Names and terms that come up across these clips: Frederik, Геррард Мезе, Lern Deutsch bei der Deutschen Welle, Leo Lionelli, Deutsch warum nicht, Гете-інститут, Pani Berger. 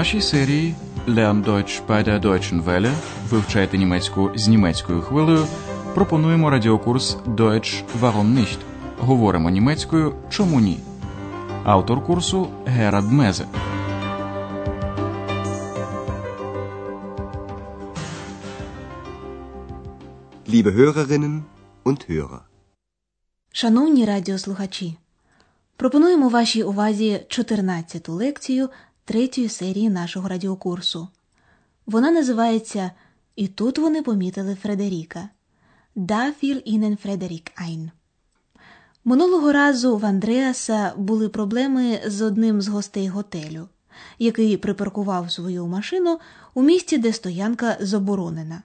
нашій серії «Lern Deutsch bei der Deutschen Welle» «Вивчайте німецьку з німецькою хвилею» пропонуємо радіокурс «Deutsch warum nicht» «Говоримо німецькою, чому ні?» Автор курсу – Геррард Мезе. Liebe Hörerinnen und Hörer. Шановні радіослухачі, пропонуємо вашій увазі 14-ту лекцію 3-ї серії нашого радіокурсу. Вона називається «І тут вони помітили Фредеріка». «Da fiel ihnen Frederik ein». Минулого разу в Андреаса були проблеми з одним з гостей готелю, який припаркував свою машину у місці, де стоянка заборонена.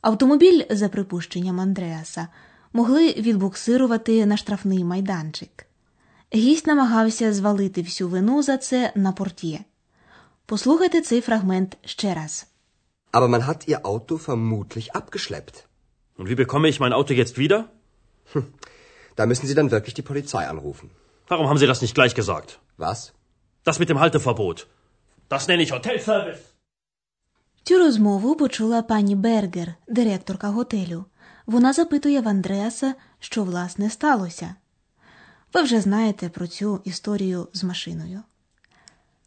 Автомобіль, за припущенням Андреаса, могли відбуксирувати на штрафний майданчик. Гість намагався звалити всю вину за це на портьє. Послухайте цей фрагмент ще раз. Aber man hat ihr Auto vermutlich abgeschleppt. Und wie bekomme ich mein Auto jetzt wieder? Da müssen Sie dann wirklich die Polizei anrufen. Warum haben Sie das nicht gleich gesagt? Was? Das mit dem Halteverbot. Das nenne ich Hotelservice. Цю розмову почула пані Бергер, директорка готелю. Вона запитує в Андреаса, що, власне, сталося. Ви вже знаєте про цю історію з машиною.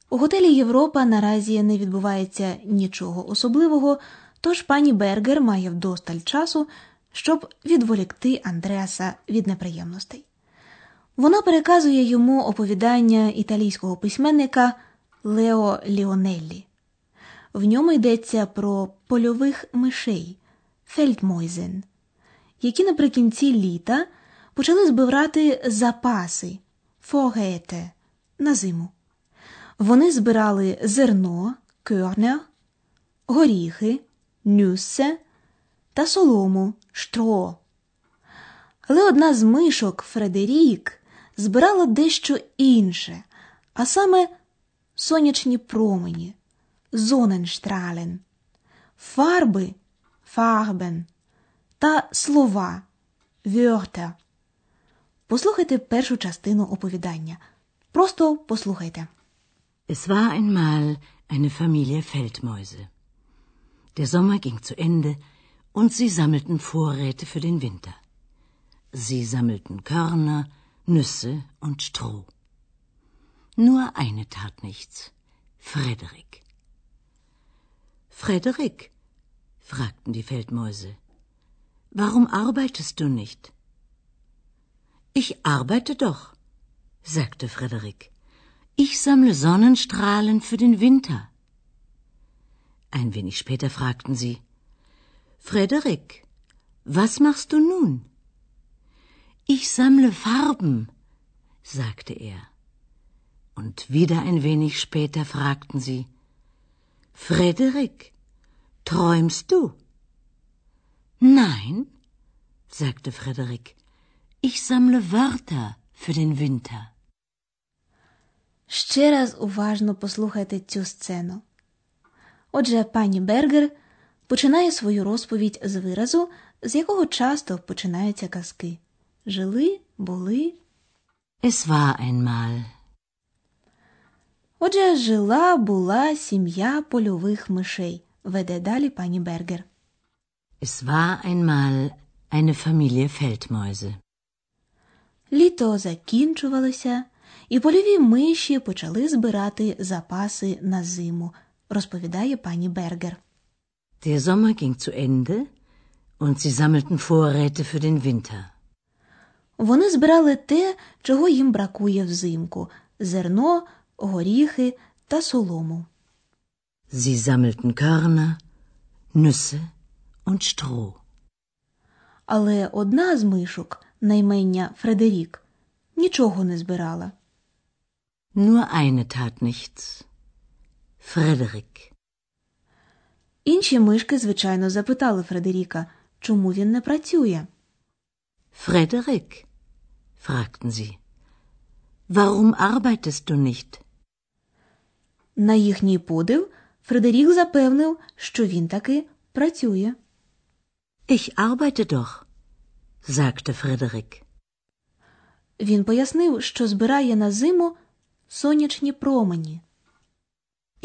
У готелі «Європа» наразі не відбувається нічого особливого, тож пані Бергер має вдосталь часу, щоб відволікти Андреаса від неприємностей. Вона переказує йому оповідання італійського письменника Лео Ліонеллі. В ньому йдеться про польових мишей фельдмойзен, які наприкінці літа почали збирати запаси фогете на зиму. Вони збирали зерно кьорнер, горіхи нюссе та солому штро. Але одна з мишок Фредерік збирала дещо інше, а саме сонячні промені Sonnenstrahlen, фарби Farben та слова Wörter. Послухайте першу частину оповідання. Просто послухайте. Es war einmal eine Familie Feldmäuse. Der Sommer ging zu Ende und sie sammelten Vorräte für den Winter. Sie sammelten Körner, Nüsse und Stroh. Nur eine tat nichts. Frederik. Frederik, fragten die Feldmäuse, warum arbeitest du nicht? Ich arbeite doch, sagte Frederik. Ich sammle Sonnenstrahlen für den Winter. Ein wenig später fragten sie, Frederik, was machst du nun? Ich sammle Farben, sagte er. Und wieder ein wenig später fragten sie, Frederik, träumst du? Nein, sagte Frederik. Ich sammle Wörter für den Winter. Ще раз уважно послухайте цю сцену. Отже, пані Бергер починає свою розповідь з виразу, з якого часто починаються казки. Жили, були. Es war einmal. Отже, жила-була сім'я польових мишей, веде далі пані Бергер. Es war einmal eine Familie Feldmäuse. Літо закінчувалося, і польові миші почали збирати запаси на зиму, розповідає пані Бергер. Der Sommer ging zu Ende und sie sammelten Vorräte für den Winter. Вони збирали те, чого їм бракує взимку – зерно, горіхи та солому. Sie sammelten Körner, Nüsse und Stroh. Але одна з мишок, наймення Фредерік, нічого не збирала. Nur eine tat nichts. Frederik. Інші мишки, звичайно, запитали Фредеріка, чому він не працює. Frederik, fragten sie, warum arbeitest du nicht? На їхній подив Фредерік запевнив, що він таки працює. Ich arbeite doch, sagte Frederik. Він пояснив, що збирає на зиму сонячні промені.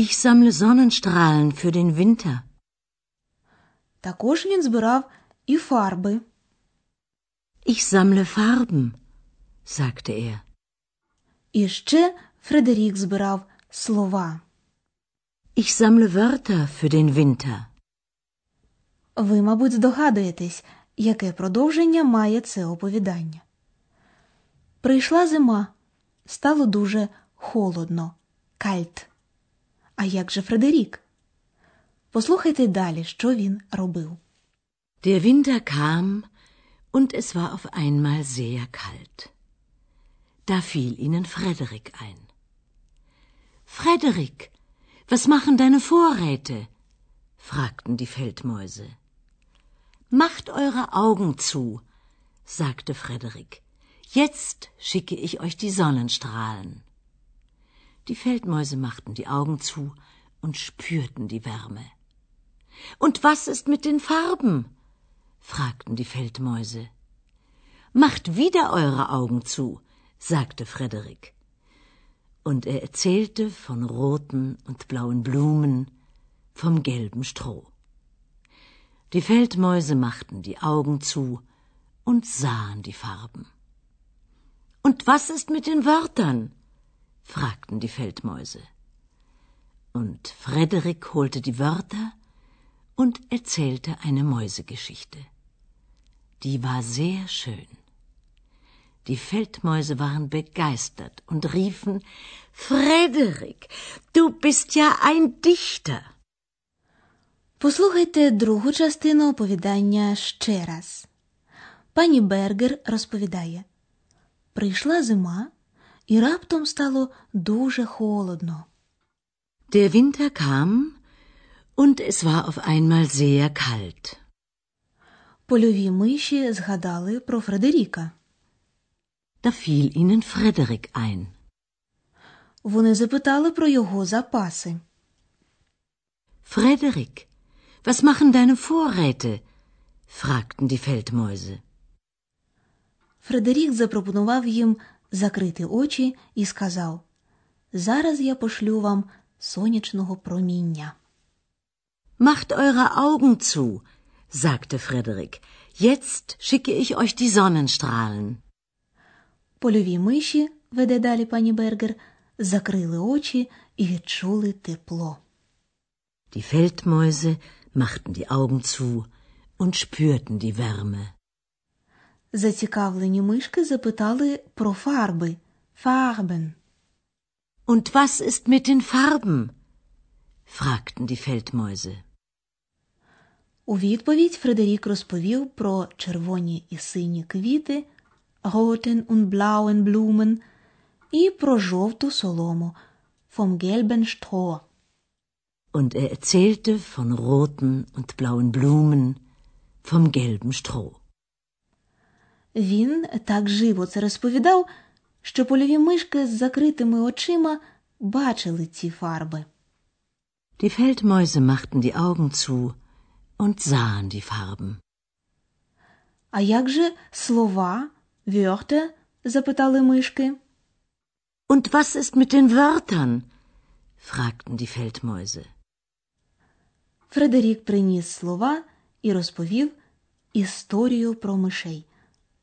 Ich sammle Sonnenstrahlen für den Winter. Також він збирав і фарби. Ich sammle Farben, sagte er. І ще Фредерік збирав слова. Ich sammle Wörter für den Winter. Ви, мабуть, здогадуєтесь, яке продовження має це оповідання. Прийшла зима, стало дуже холодно, кальт. А як же Фредерік? Послухайте далі, що він робив. Der Winter kam und es war auf einmal sehr kalt. Da fiel ihnen Frederik ein. Frederik, was machen deine Vorräte? Fragten die Feldmäuse. Macht eure Augen zu, sagte Frederik. Jetzt schicke ich euch die Sonnenstrahlen. Die Feldmäuse machten die Augen zu und spürten die Wärme. Und was ist mit den Farben? Fragten die Feldmäuse. Macht wieder eure Augen zu, sagte Frederik. Und er erzählte von roten und blauen Blumen, vom gelben Stroh. Die Feldmäuse machten die Augen zu und sahen die Farben. Und was ist mit den Wörtern? Fragten die Feldmäuse. Und Frederik holte die Wörter und erzählte eine Mäusegeschichte. Die war sehr schön. Die Feldmäuse waren begeistert und riefen: Frederik, du bist ja ein Dichter. Послухайте другу частину оповідання ще раз. Пані Бергер розповідає: прийшла зима, і раптом стало дуже холодно. Der Winter kam und es war auf einmal sehr kalt. Польові миші згадали про Фредеріка. Da fiel ihnen Frederik ein. Вони запитали про його запаси. Frederik, was machen deine Vorräte? Fragten die Feldmäuse. Фредерік запропонував їм закрити очі і сказав: "Зараз я пошлю вам сонячного проміння." Macht eure Augen zu, sagte Frederik. Jetzt schicke ich euch die Sonnenstrahlen. Польові миші, веде далі пані Бергер, закрили очі і відчули тепло. Die Feldmäuse machten die Augen zu und spürten die Wärme. Зацікавлені мишки запитали про фарби. Farben. Und was ist mit den Farben? Fragten die Feldmäuse. У відповідь Фредерік розповів про червоні і сині квіти, roten und blauen Blumen, і про жовту солому, vom gelben Stroh. Und er erzählte von roten und blauen Blumen, vom gelben Stroh. Він так живо це розповідав, що польові мишки з закритими очима бачили ці фарби. Die Feldmäuse machten die Augen zu und sahen die Farben. А як же слова, Wörter, запитали мишки? Und was ist mit den Wörtern? Fragten die Feldmäuse. Фредерік приніс слова і розповів історію про мишей.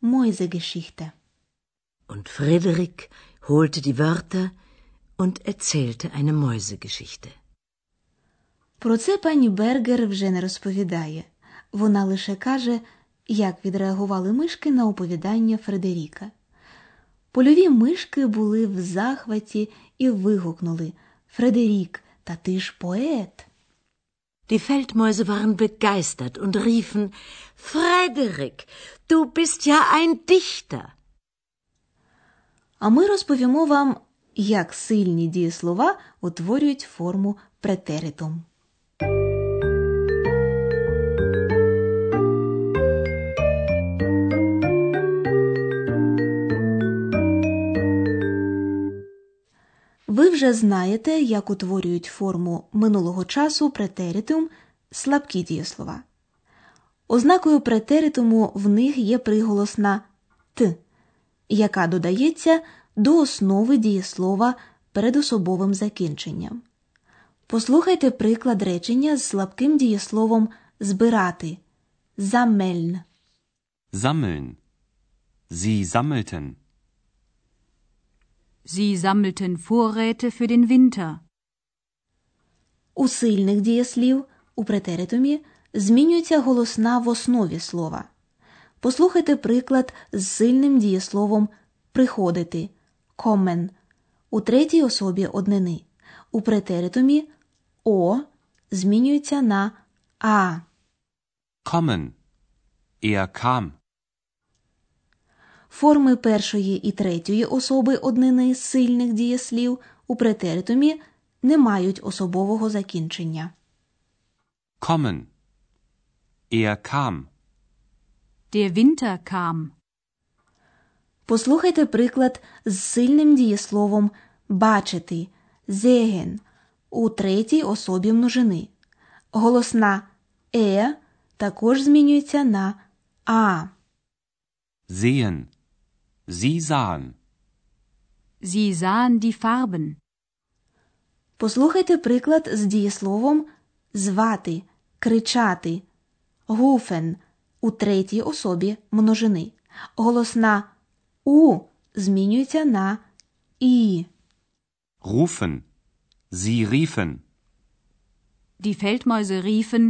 Mäusegeschichte. Und Frederik holte die Wörter und erzählte eine Mäusegeschichte. Про це пані Бергер вже не розповідає. Вона лише каже, як відреагували мишки на оповідання Фредеріка. Польові мишки були в захваті і вигукнули: Фредерік, та ти ж поет! Die Feldmäuse waren begeistert und riefen: Frederik, du bist ja ein Dichter. А ми розповімо вам, як сильні дієслова утворюють форму претеритум. Ви вже знаєте, як утворюють форму минулого часу претеритум слабкі дієслова. Ознакою претеритуму в них є приголосна «т», яка додається до основи дієслова перед особовим закінченням. Послухайте приклад речення з слабким дієсловом збирати. Sammeln. Sammeln. Sie sammelten. Sie sammelten Vorräte für den Winter. У сильних дієслів у претеритумі змінюється голосна в основі слова. Послухайте приклад з сильним дієсловом приходити kommen у третій особі однини. У претеритумі о змінюється на а. Kommen. Er kam. Форми першої і третьої особи однини з сильних дієслів у претеритумі не мають особового закінчення. Kommen. Er kam. Der Winter kam. Послухайте приклад з сильним дієсловом бачити sehen у третій особі множини. Голосна е також змінюється на а. Sehen. Sie sahen. Sie sahen die Farben. Послухайте приклад з дієсловом звати, кричати rufen у третій особі множини. Голосна у змінюється на і. Rufen. Sie riefen. Die Feldmäuse riefen: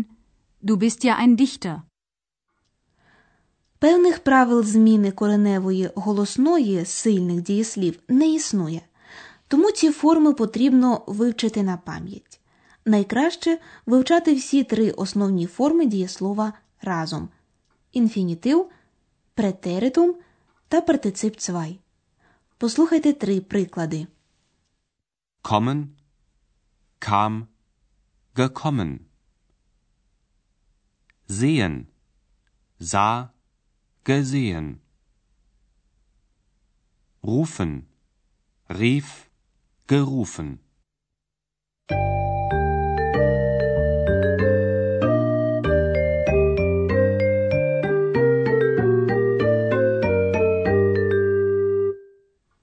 Du bist ja ein Dichter. Певних правил зміни кореневої голосної сильних дієслів не існує, тому ці форми потрібно вивчити на пам'ять. Найкраще вивчати всі три основні форми дієслова разом – інфінітив, претеритум та партицип цвай. Послухайте три приклади. Kommen, kam, gekommen. Sehen, sah, gesehen. Rufen, rief, gerufen.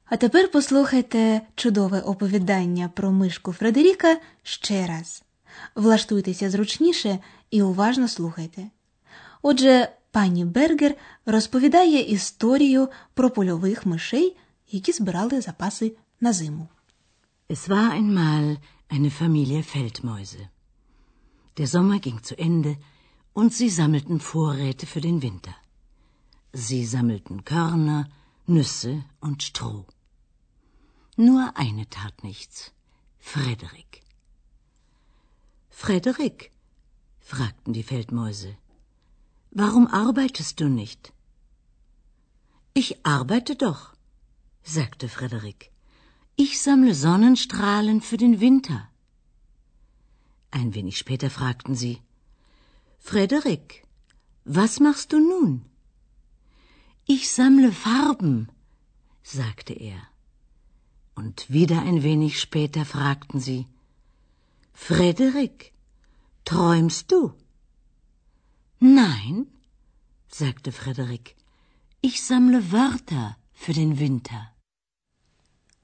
А тепер послухайте чудове оповідання про мишку Фредеріка ще раз. Влаштуйтеся зручніше і уважно слухайте. Отже, пані Бергер розповідає історію про польових мишей, які збирали запаси на зиму. Es war einmal eine Familie Feldmäuse. Der Sommer ging zu Ende und sie sammelten Vorräte für den Winter. Sie sammelten Körner, Nüsse und Stroh. Nur eine tat nichts. Frederik. Frederik, fragten die Feldmäuse. Warum arbeitest du nicht? Ich arbeite doch, sagte Frederik. Ich sammle Sonnenstrahlen für den Winter. Ein wenig später fragten sie: Frederik, was machst du nun? Ich sammle Farben, sagte er. Und wieder ein wenig später fragten sie: Frederik, träumst du? Nein, sagte Frederik. Ich sammle Wörter für den Winter.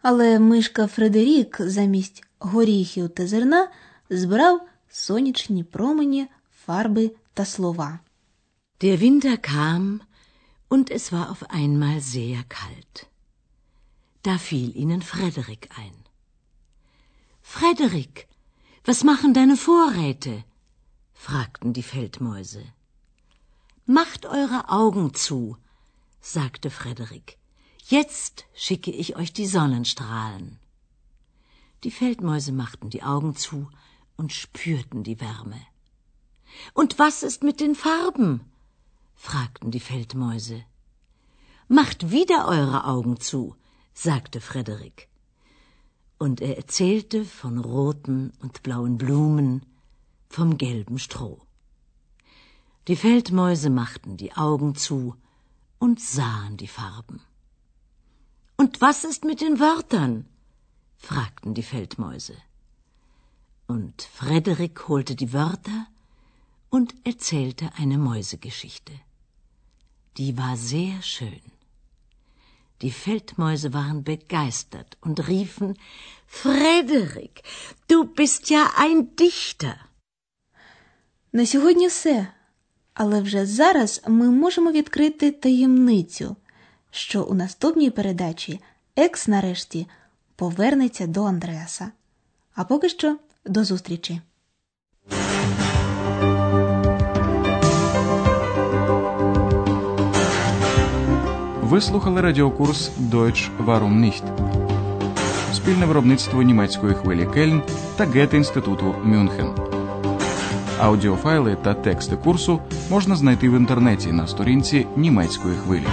Але мишка Фредерік замість горіхів та зерна збирав сонячні промені, фарби та слова. Der Winter kam und es war auf einmal sehr kalt. Da fiel ihnen Frederik ein. Frederik, was machen deine Vorräte? Fragten die Feldmäuse. Macht eure Augen zu, sagte Frederik. Jetzt schicke ich euch die Sonnenstrahlen. Die Feldmäuse machten die Augen zu und spürten die Wärme. Und was ist mit den Farben? Fragten die Feldmäuse. Macht wieder eure Augen zu, sagte Frederik. Und er erzählte von roten und blauen Blumen, vom gelben Stroh. Die Feldmäuse machten die Augen zu und sahen die Farben. Und was ist mit den Wörtern? Fragten die Feldmäuse. Und Frederik holte die Wörter und erzählte eine Mäusegeschichte. Die war sehr schön. Die Feldmäuse waren begeistert und riefen, Frederik, du bist ja ein Dichter. На сьогодні все, але вже зараз ми можемо відкрити таємницю, що у наступній передачі Екс нарешті повернеться до Андреаса. А поки що до зустрічі. Ви слухали радіокурс Deutsch warum nicht? Спільне виробництво німецької хвилі Кельн та Гете-інституту Мюнхен. Аудіофайли та тексти курсу можна знайти в інтернеті на сторінці німецької хвилі.